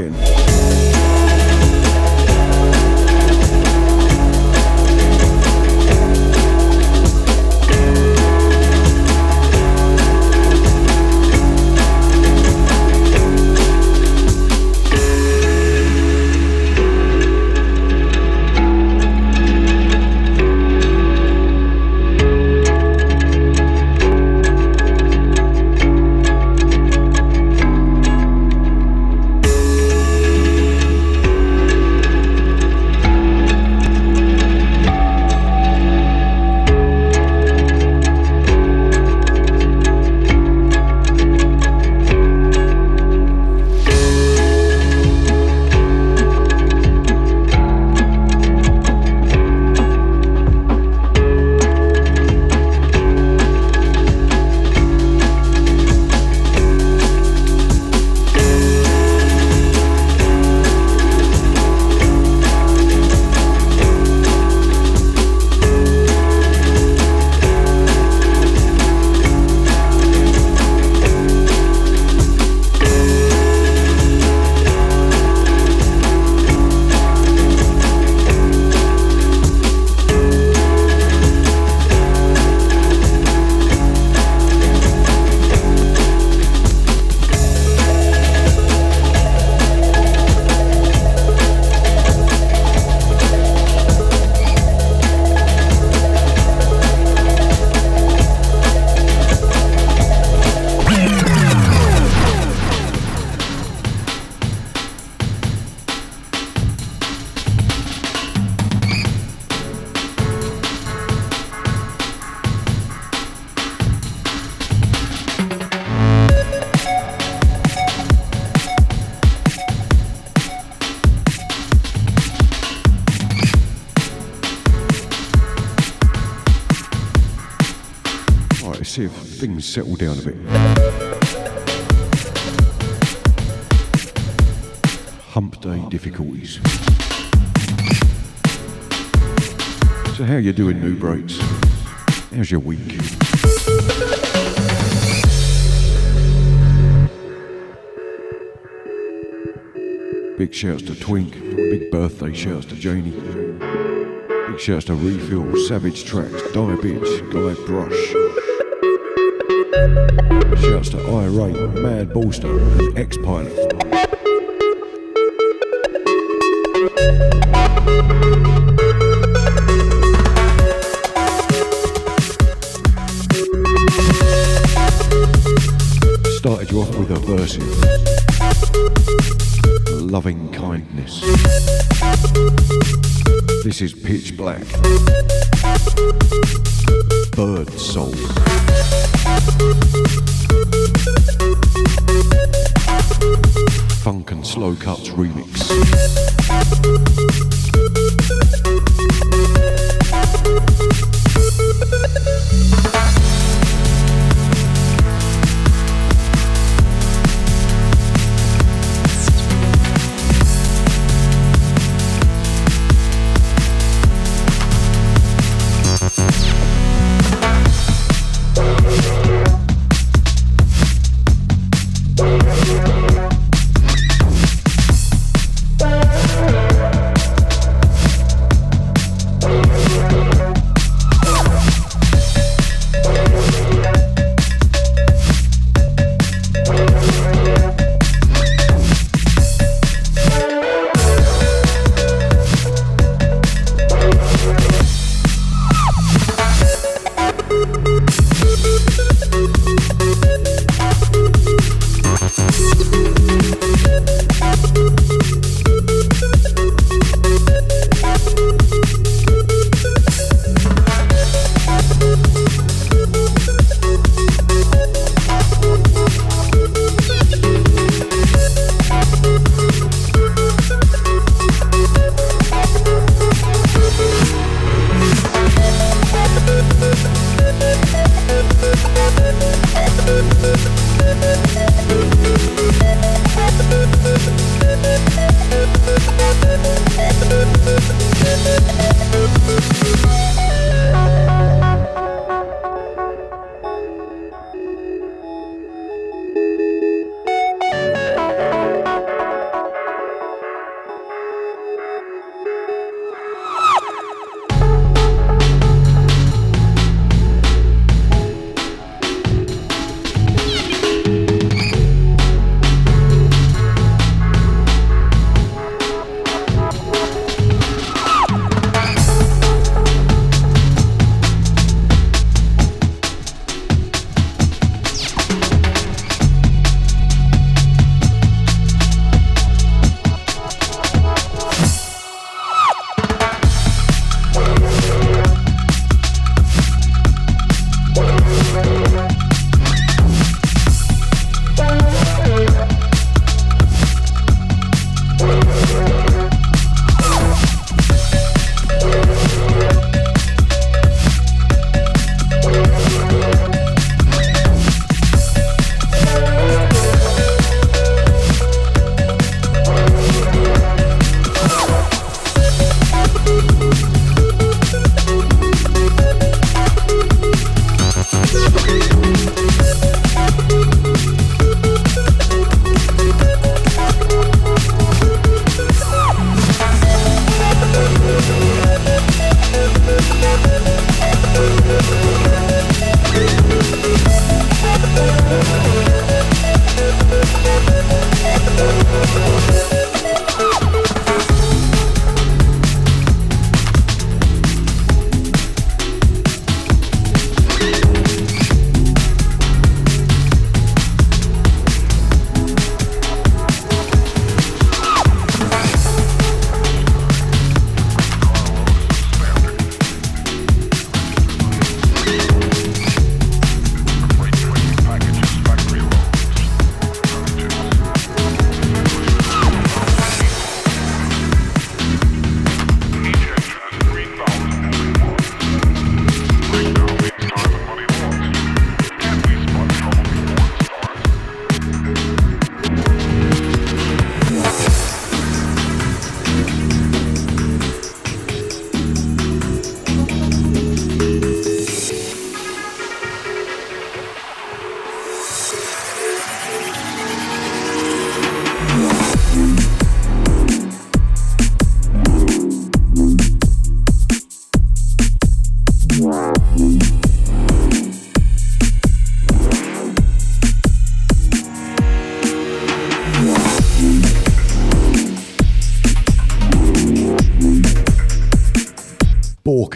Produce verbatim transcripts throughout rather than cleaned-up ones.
again. Things settle down a bit. Hump day difficulties. So how you doing, NuBreaks? How's your week? Big shouts to Twink, big birthday shouts to Janie. Big shouts to Refill, Savage Tracks, Diabitch, Guy Brush. Shouts to Irate, Mad Ballster, and X-Pilot. Started you off with Aversive, Loving Kindness. This is Pitch Black, Bird Soul. Funk and Slow Cuts remix.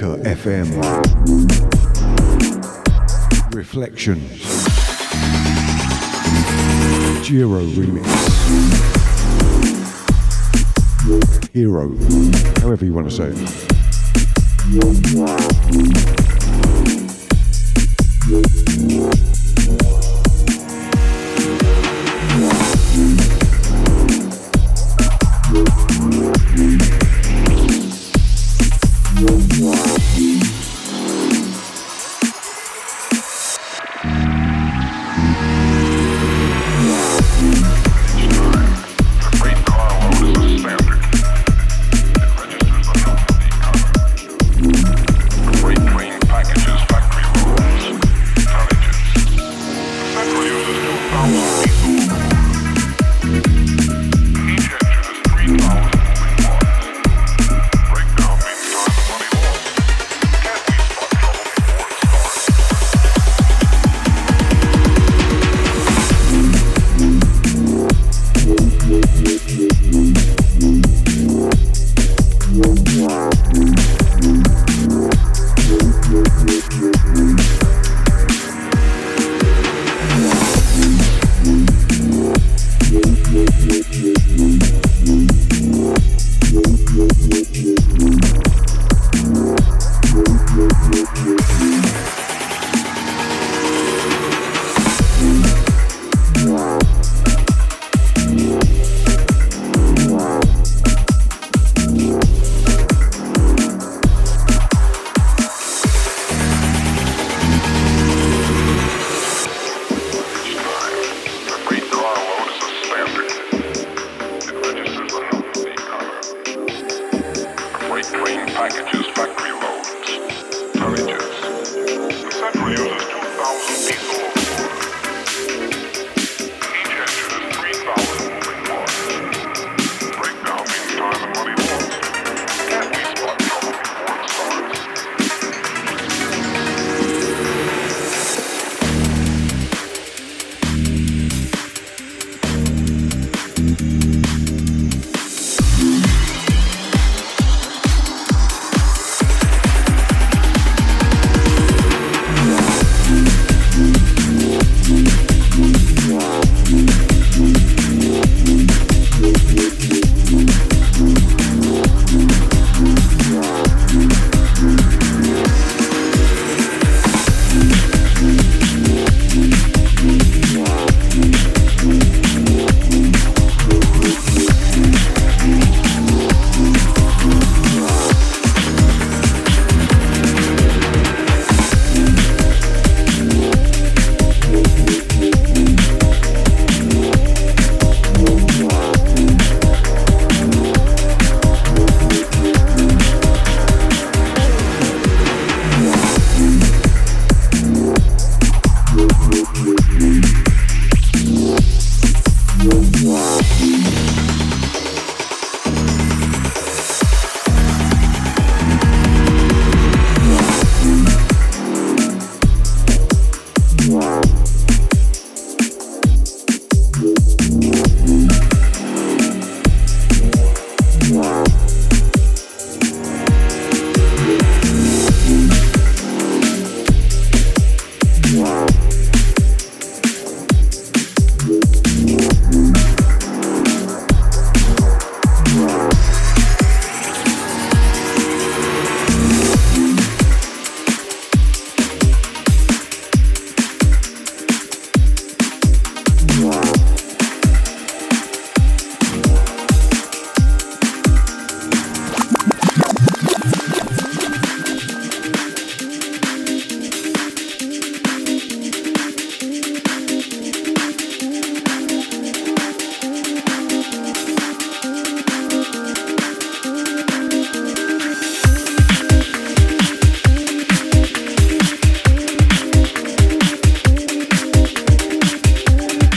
Walker F M. Reflections. Giro Remix. Hero. However you want to say it.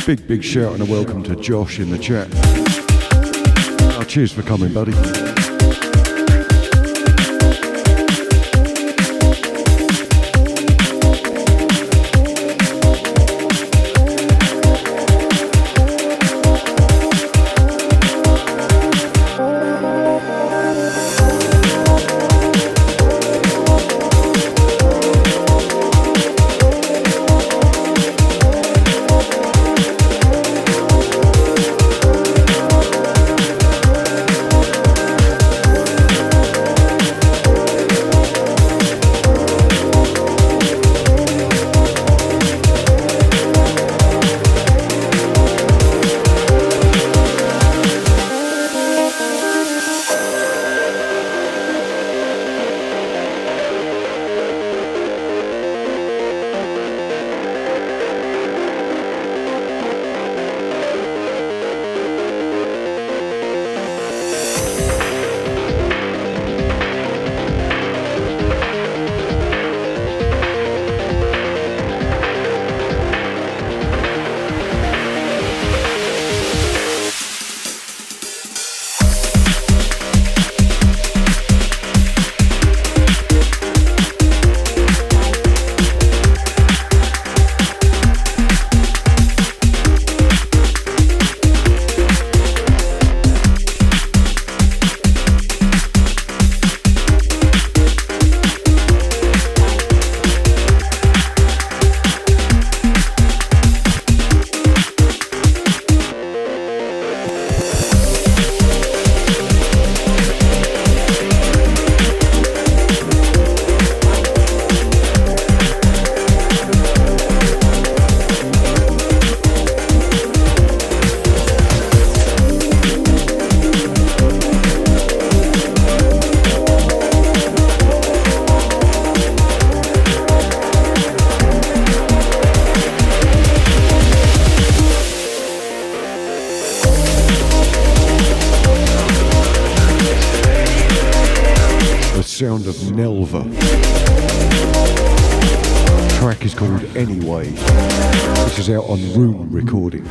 Big, big shout and a welcome to Josh in the chat. Oh, cheers for coming, buddy. sound of Nelva. The track is called Anyway. This is out on Rune recording.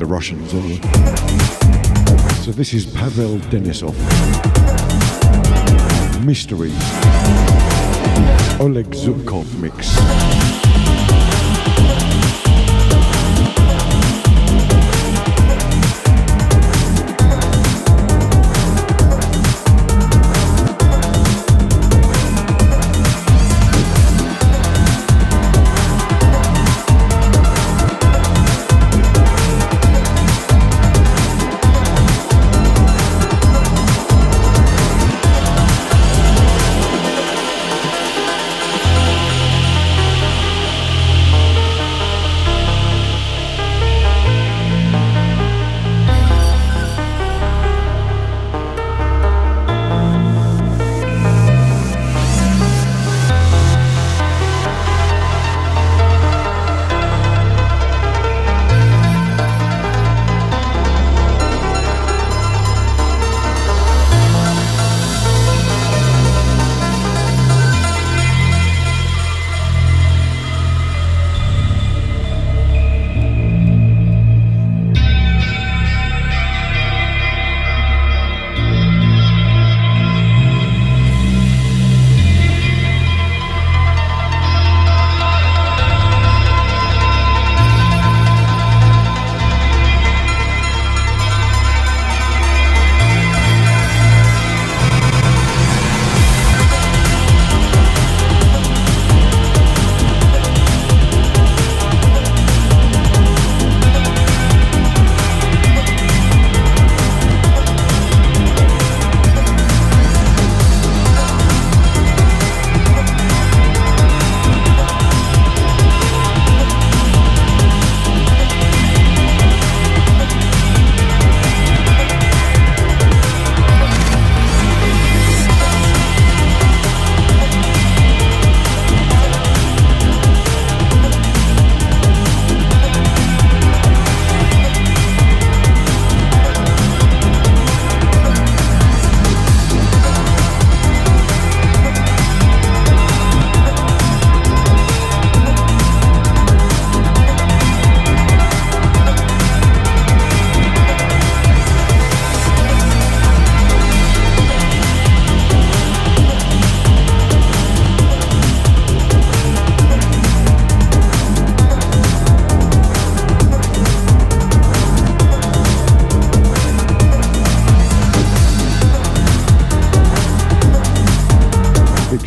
the Russians. So this is Pavel Denisov, Mystery, Oleg Zubkov mix.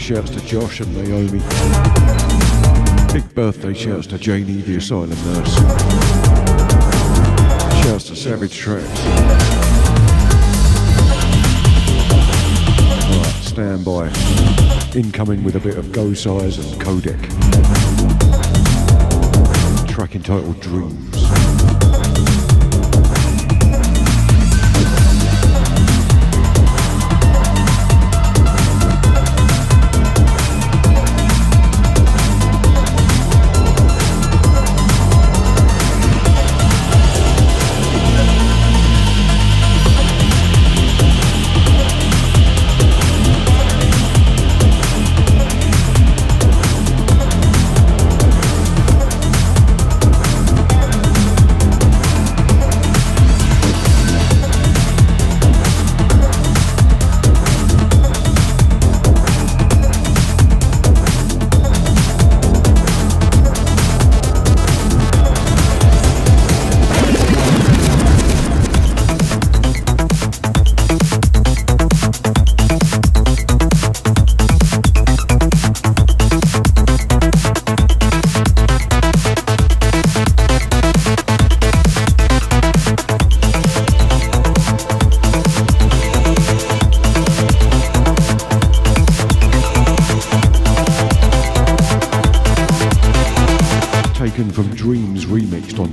Shouts to Josh and Naomi. Big birthday shouts to Janie, the asylum nurse. Shouts to Savage Tracks. Right, stand by. Incoming with a bit of Go Size and Codec. Track entitled Dreams.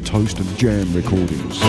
Toast and Jam Recordings.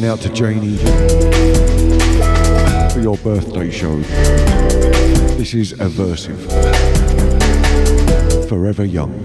going out to Janie for your birthday show. This is Aversive, Forever Young.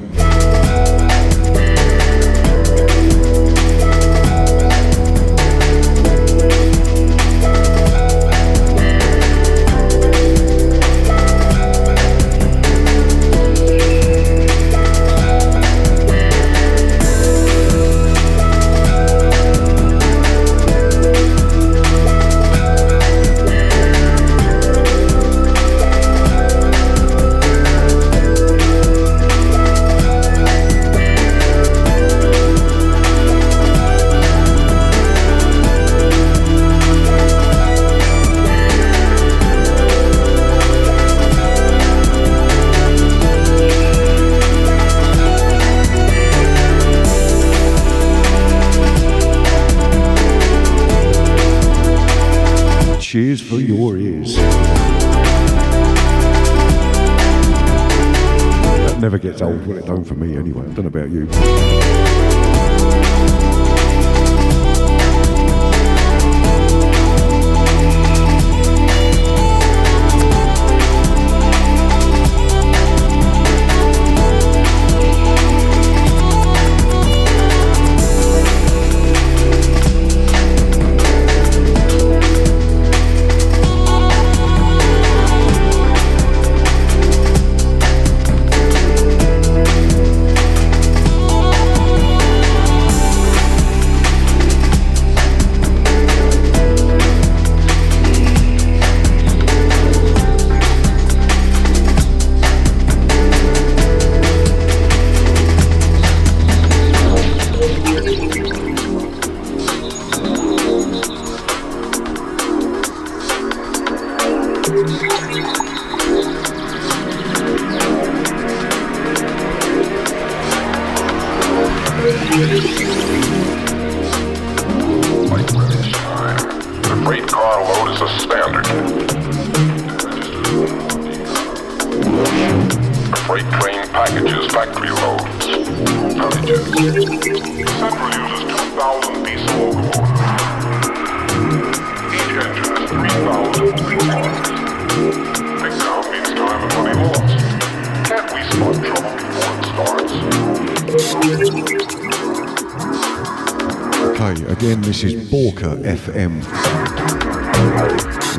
Cheers for your ears. That never gets old, well, it don't for me anyway. I don't know about you.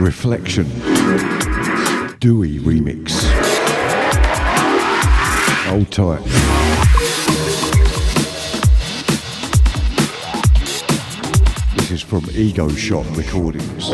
Reflection Dewey remix. Hold tight. This is from Ego Shot Recordings.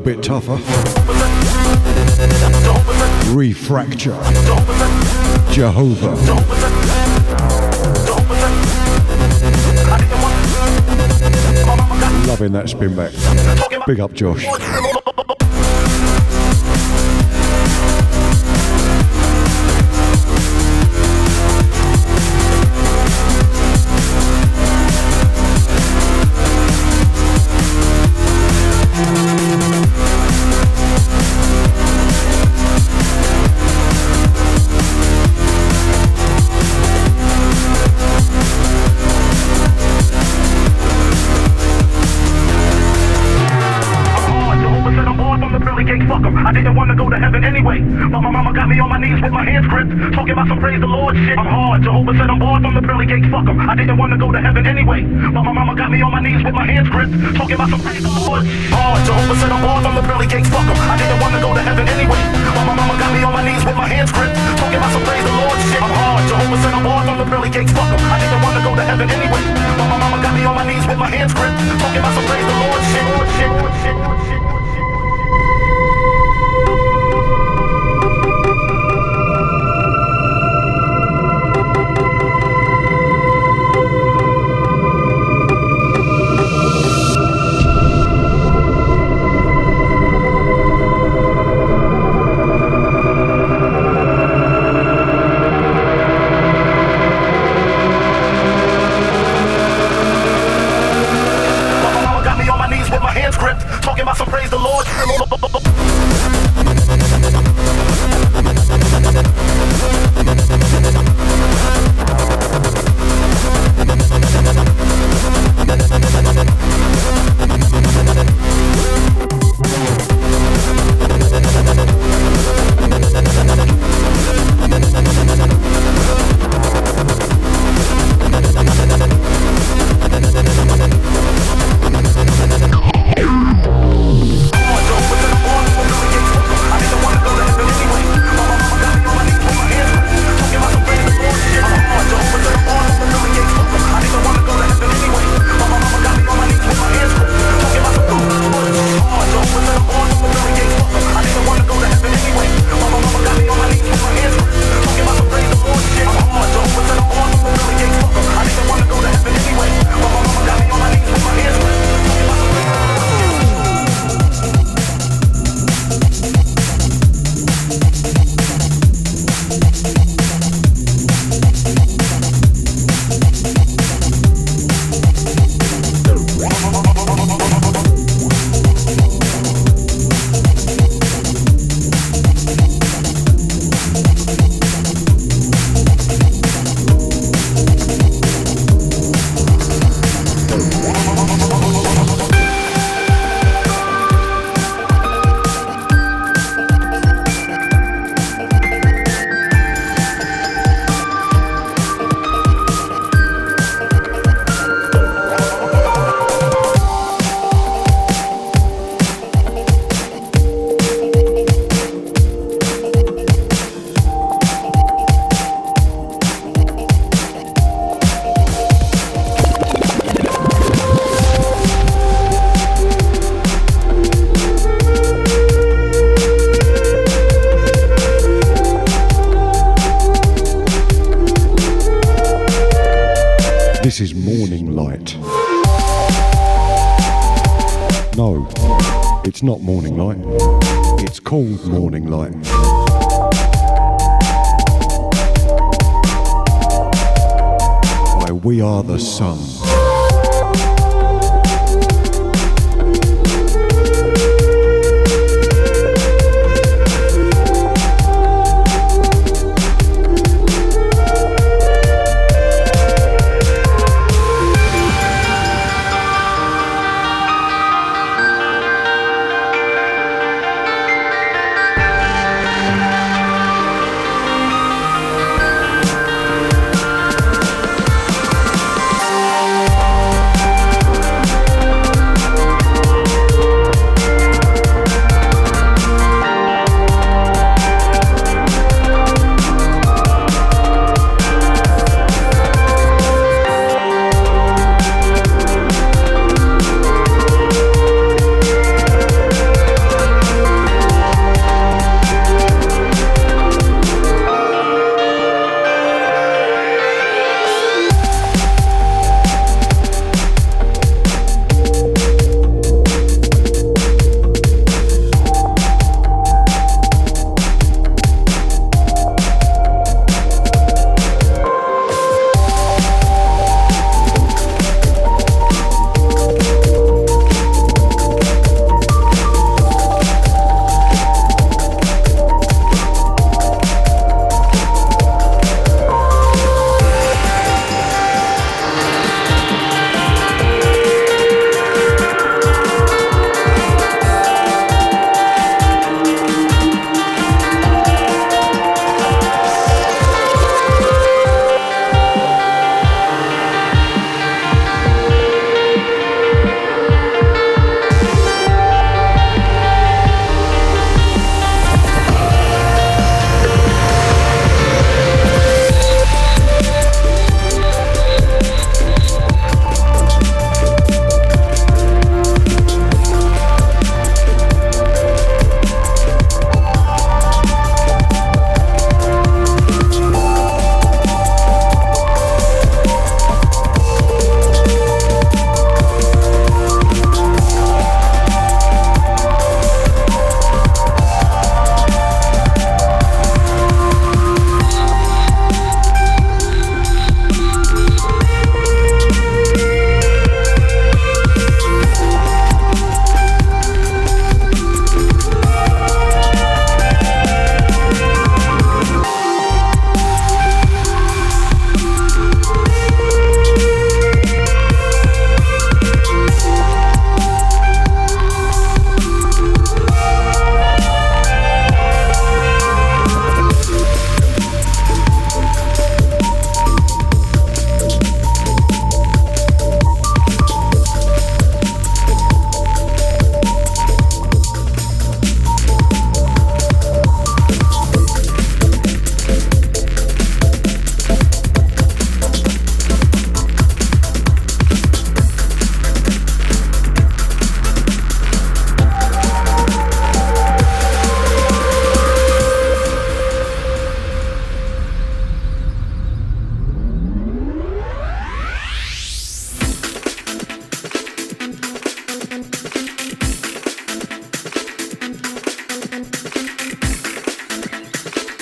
little bit tougher. Refracture. Jehovah. Loving that spin back. Big up, Josh. Talking about some praise the Lord. Oh, Jehovah said I'm bored from the pearly gates, fuck 'em. I didn't want to go to heaven anyway. But my mama got me on my knees with my hands gripped. Talking about some praise the Lord shit. I'm hard. Jehovah said I'm bored from the pearly gates, fuck 'em. I didn't want to go to heaven anyway. But my mama got me on my knees with my hands gripped. Talking about some praise the Lord shit. Lord, shit, Lord, shit, Lord, shit. It's not morning light, it's called morning light. By We Are the Sun.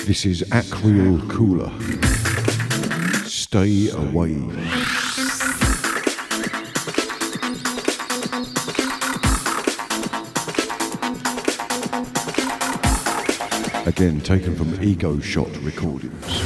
This is Acrial Cooler. Stay away. Again, taken from Ego Shot Recordings.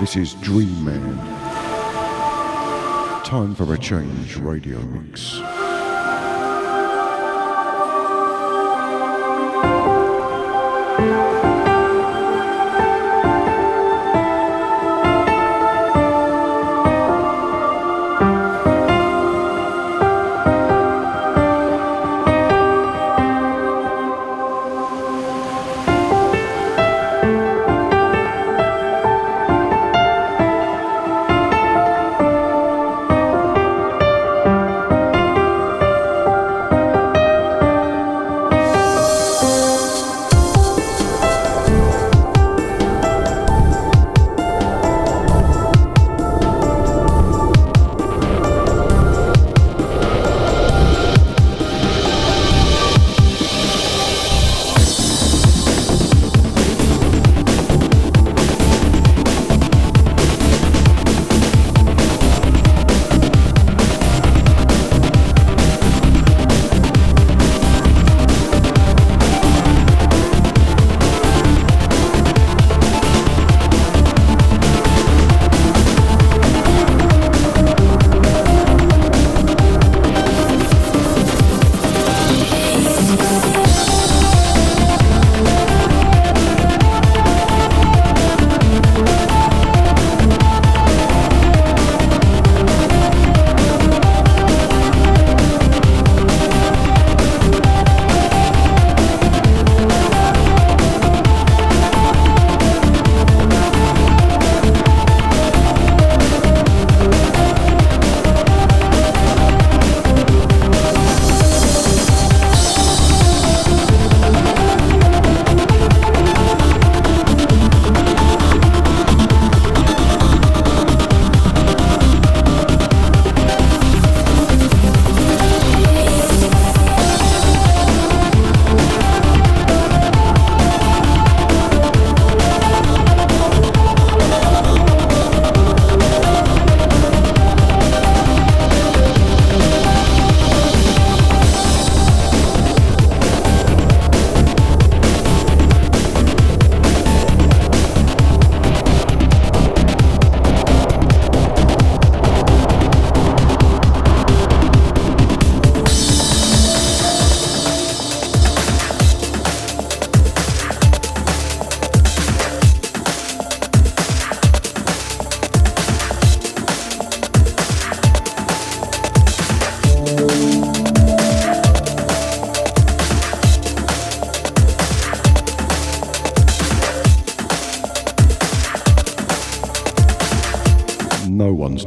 This is Dream Man. Time for a Change radio mix.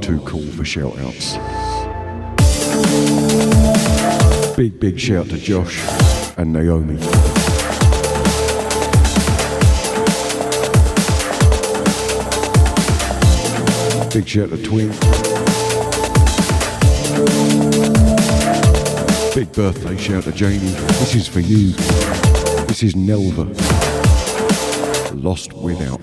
Too cool for shout outs. Big, big shout to Josh and Naomi. Big shout to Twin. Big birthday shout to Jamie. This is for you. This is Nelva. Lost Without.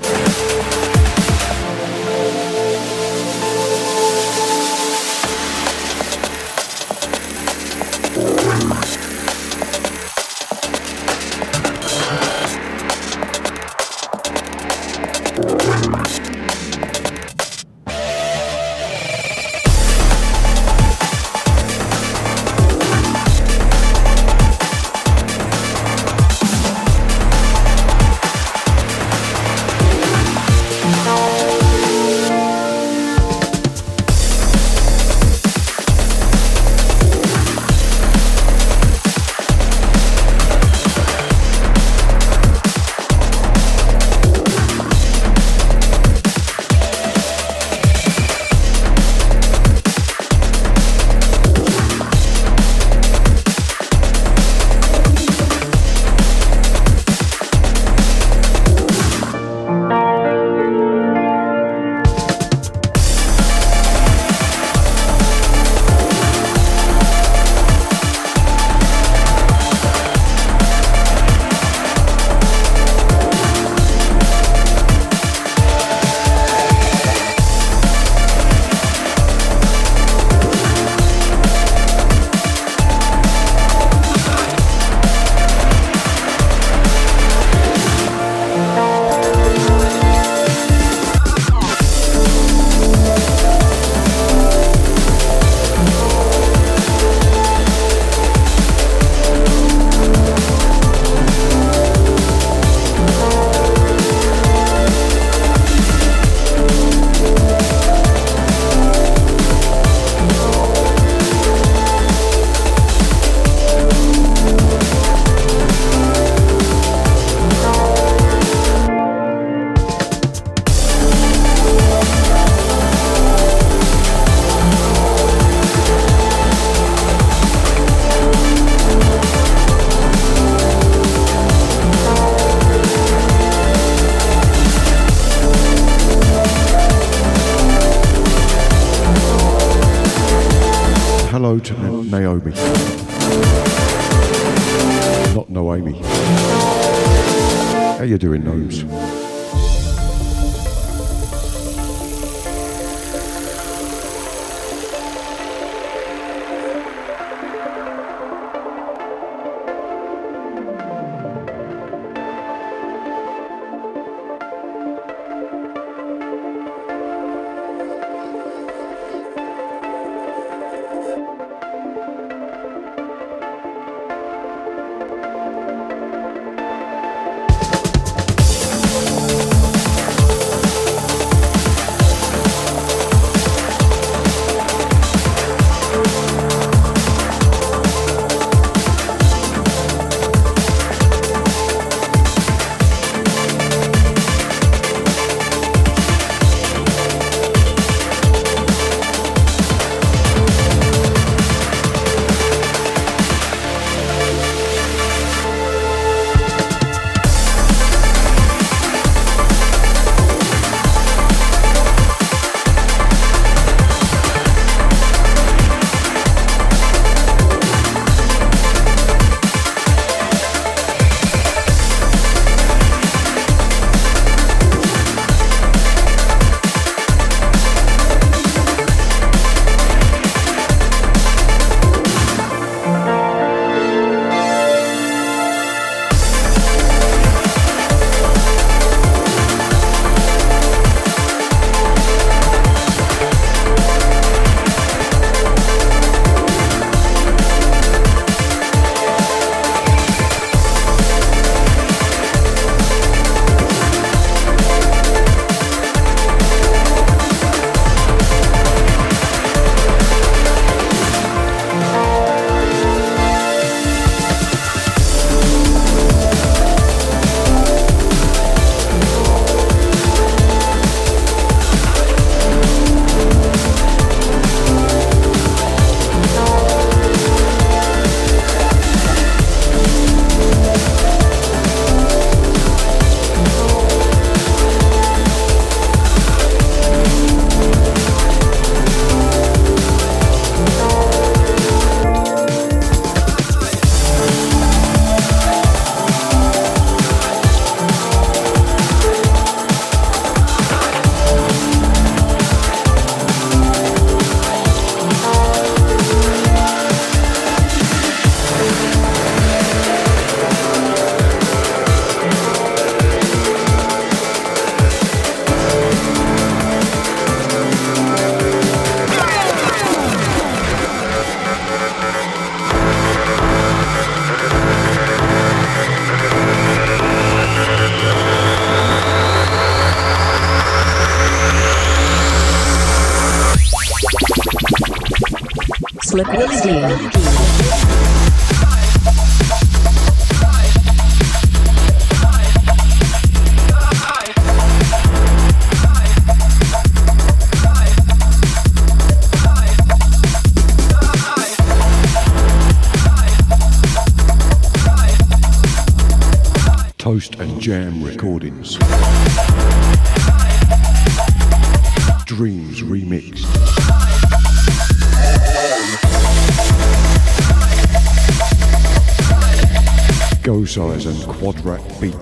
hello to Naomi. Not Naomi. How you doing, gnomes? Slip and steal. Toast and Jam Recordings. Dreams remixed. Go size and quadrat beat.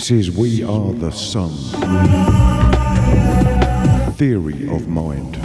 This is We Are the Sun, Theory of Mind.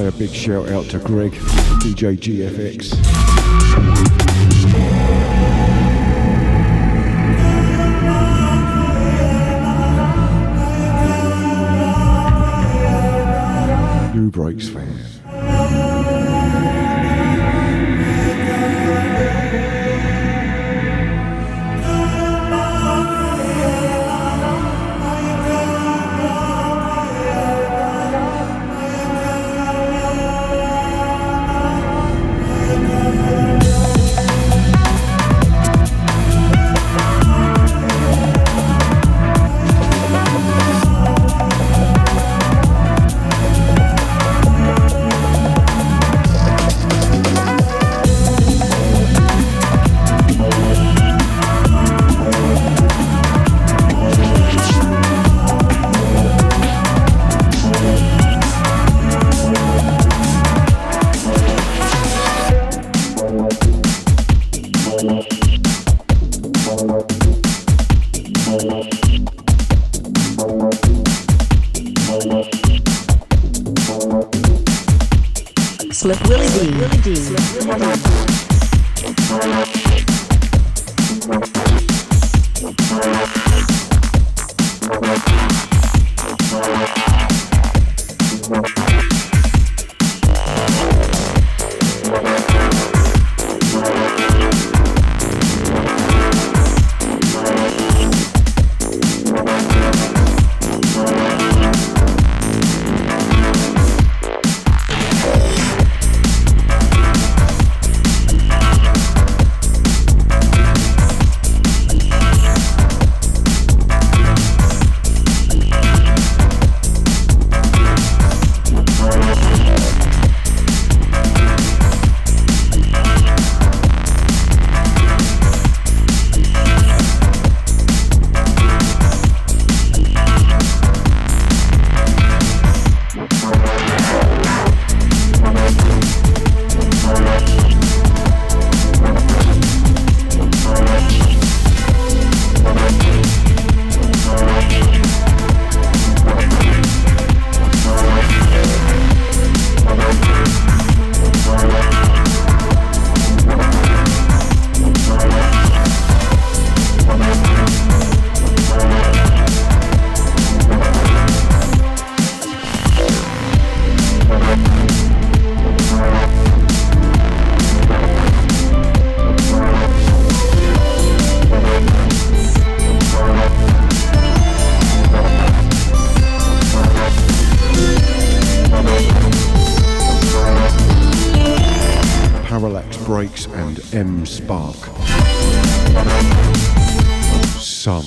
A big shout out to Greg, D J G F X. NuBreaks fan. Spark Sun.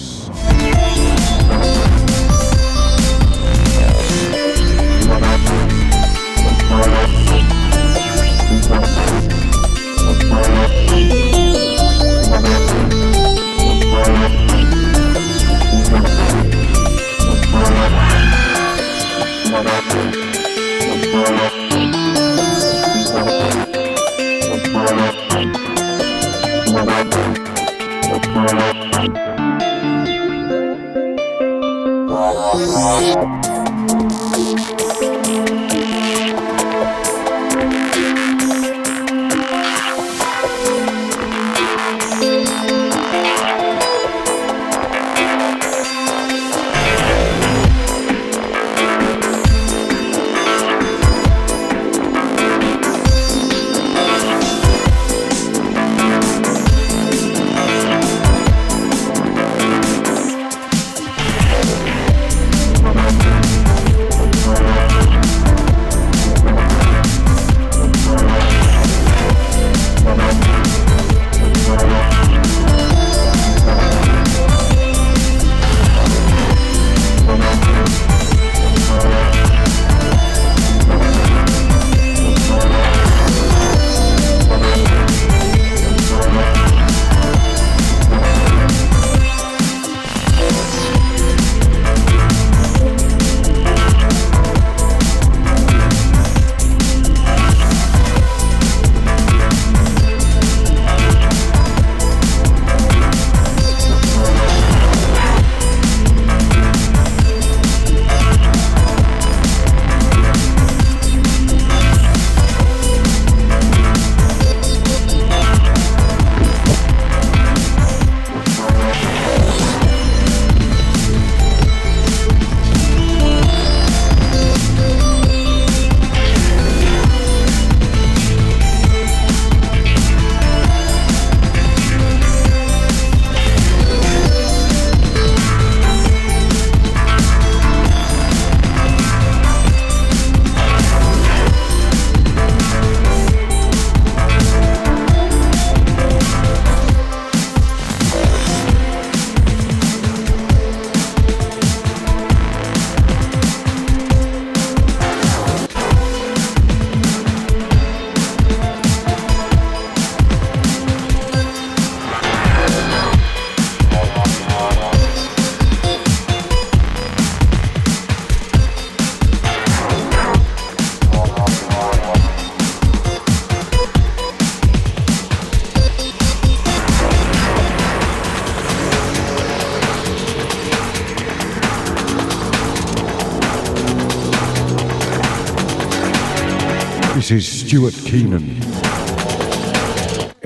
This is Stuart Keenan.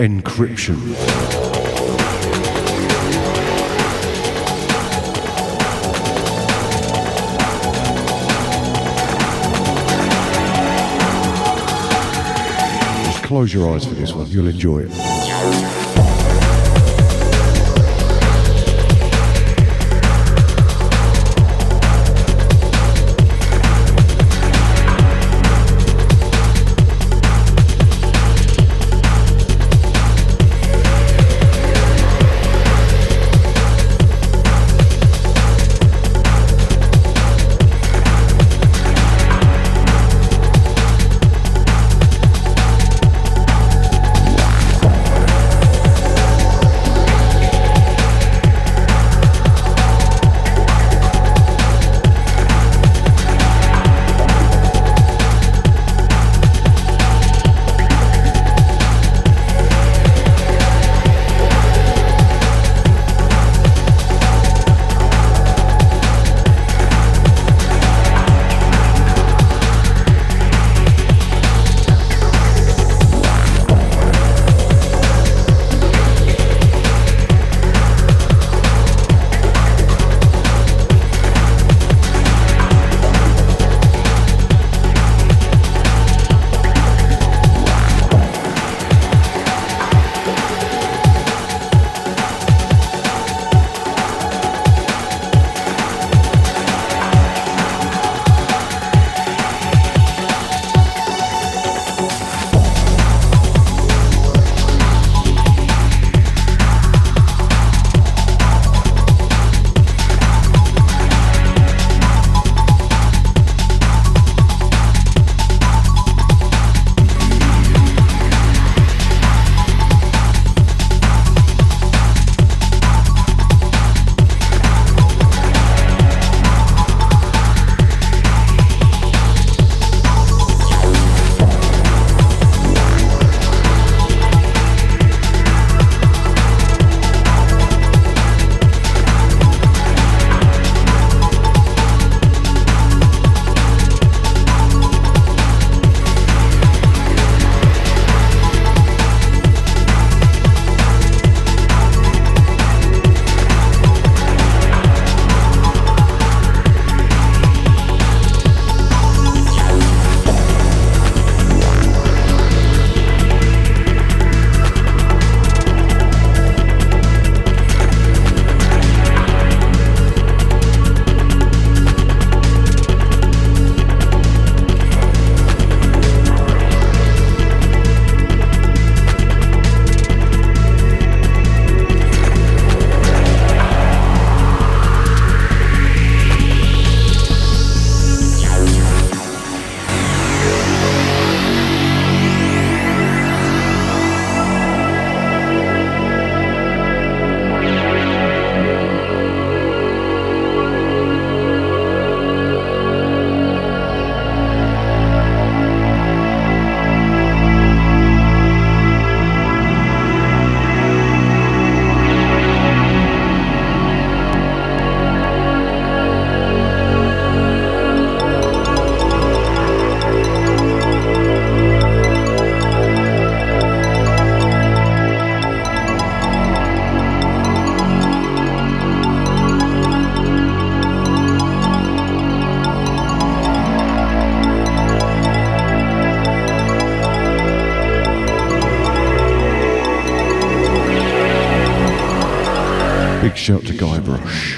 Encryption. Close your eyes for this one, you'll enjoy it. Shout to Guybrush.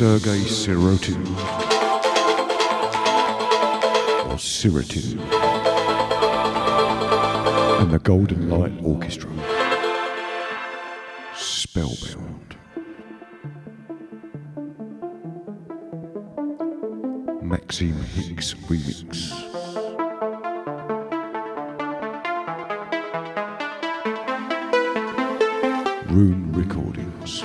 Sergey Sirotin, or Sirotin, and the Golden Light Orchestra. Spellbound. Maxime Hicks remix. Rune recordings.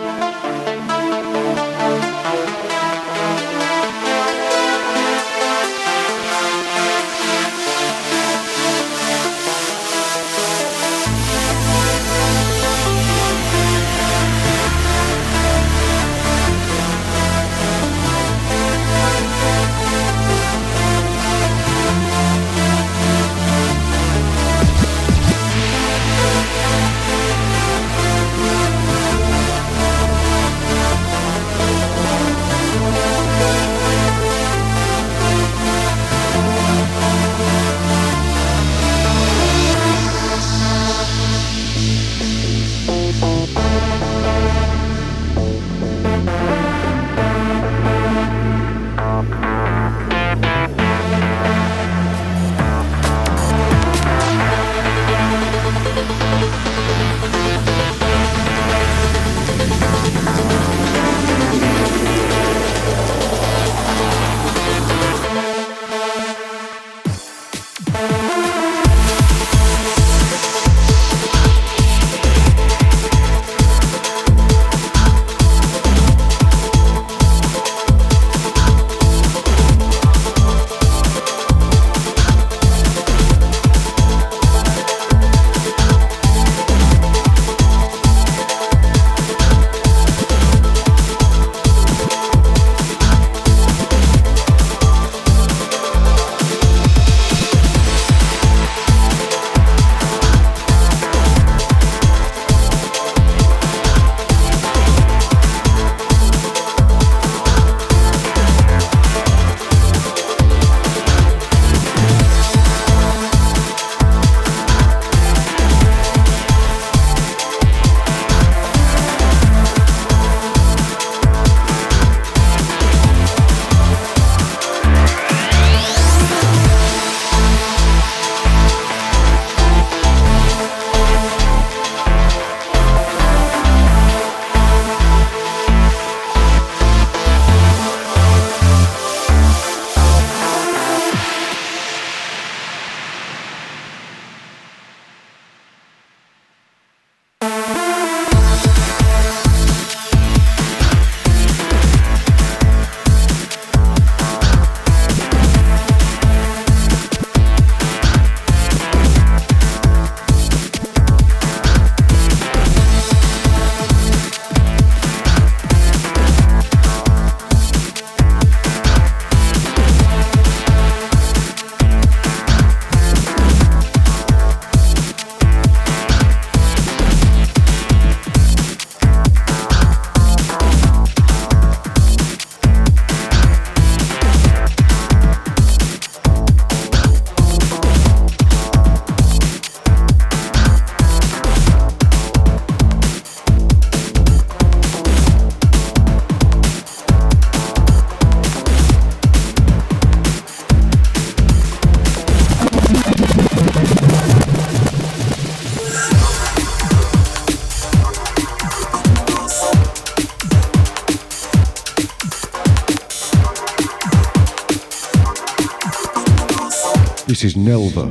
This is Nelva,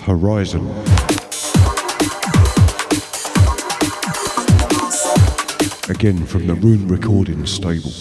Horizon. Again from the Rune Recording stable.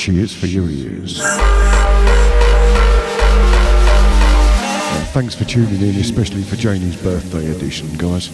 Cheers for your ears. Well, thanks for tuning in, especially for Janie's birthday edition, guys.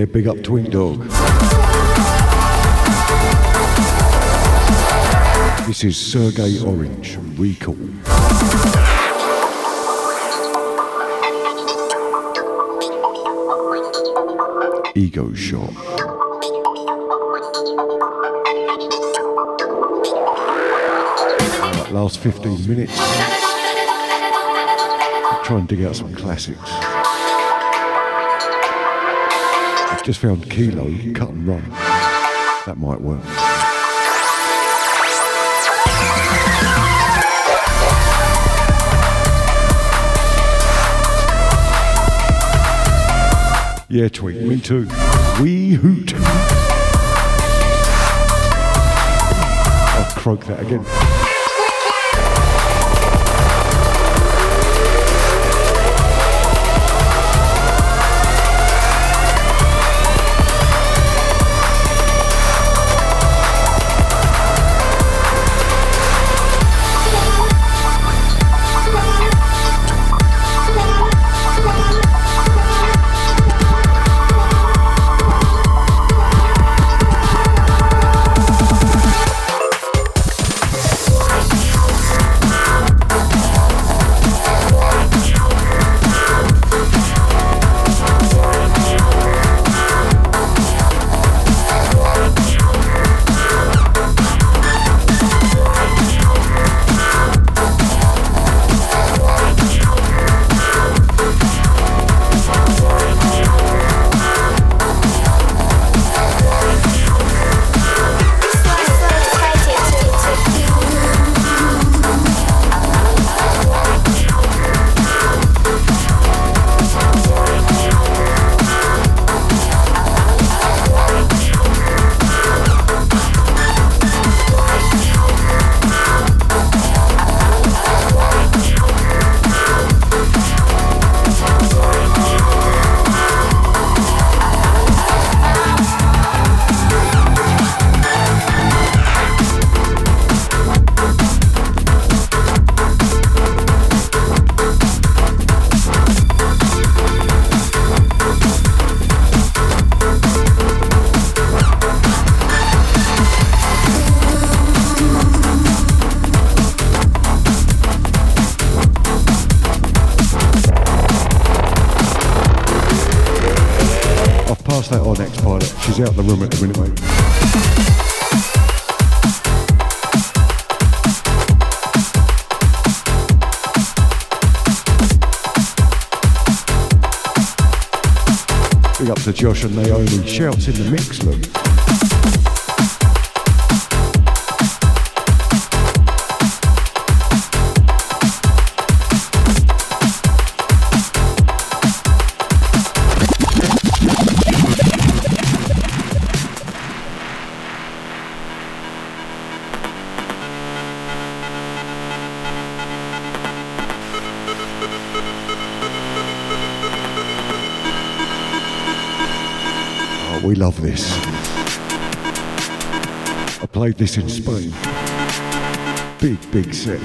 yeah, big up Twin Dog. This is Sergey Orange from Recall. Ego Shot. Last fifteen minutes. Try and dig out some classics. I've just found Kilo, Cut and Run. That might work. Yeah, tweet, me too. Wee hoot. I'll croak that again. Out the room at the minute, mate. Big up to Josh and Naomi. Shouts in the mix room. Love this. I played this in Spain. Big, big set.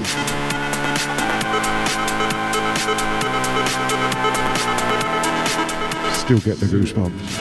Still get the goosebumps.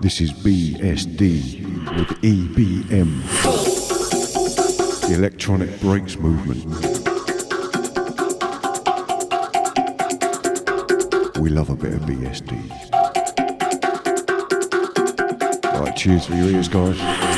This is B S D with E B M, the Electronic Breaks Movement. We love a bit of B S D. All right, cheers for your ears, guys.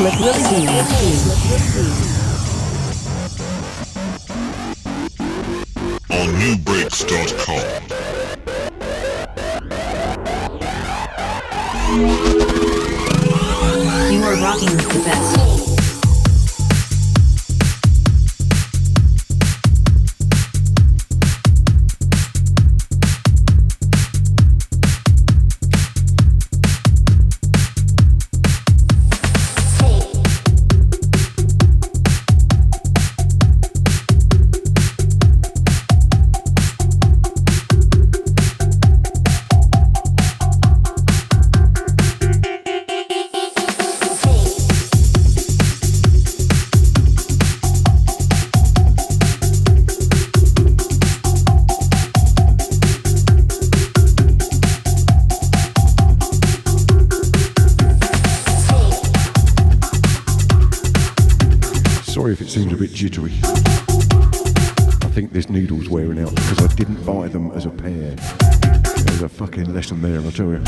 Let's on NuBreaks dot com. You are rocking with the best. Seems a bit jittery. I think this needle's wearing out because I didn't buy them as a pair. There's a fucking lesson there, I tell you.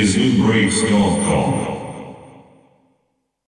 is NuBreaks dot com.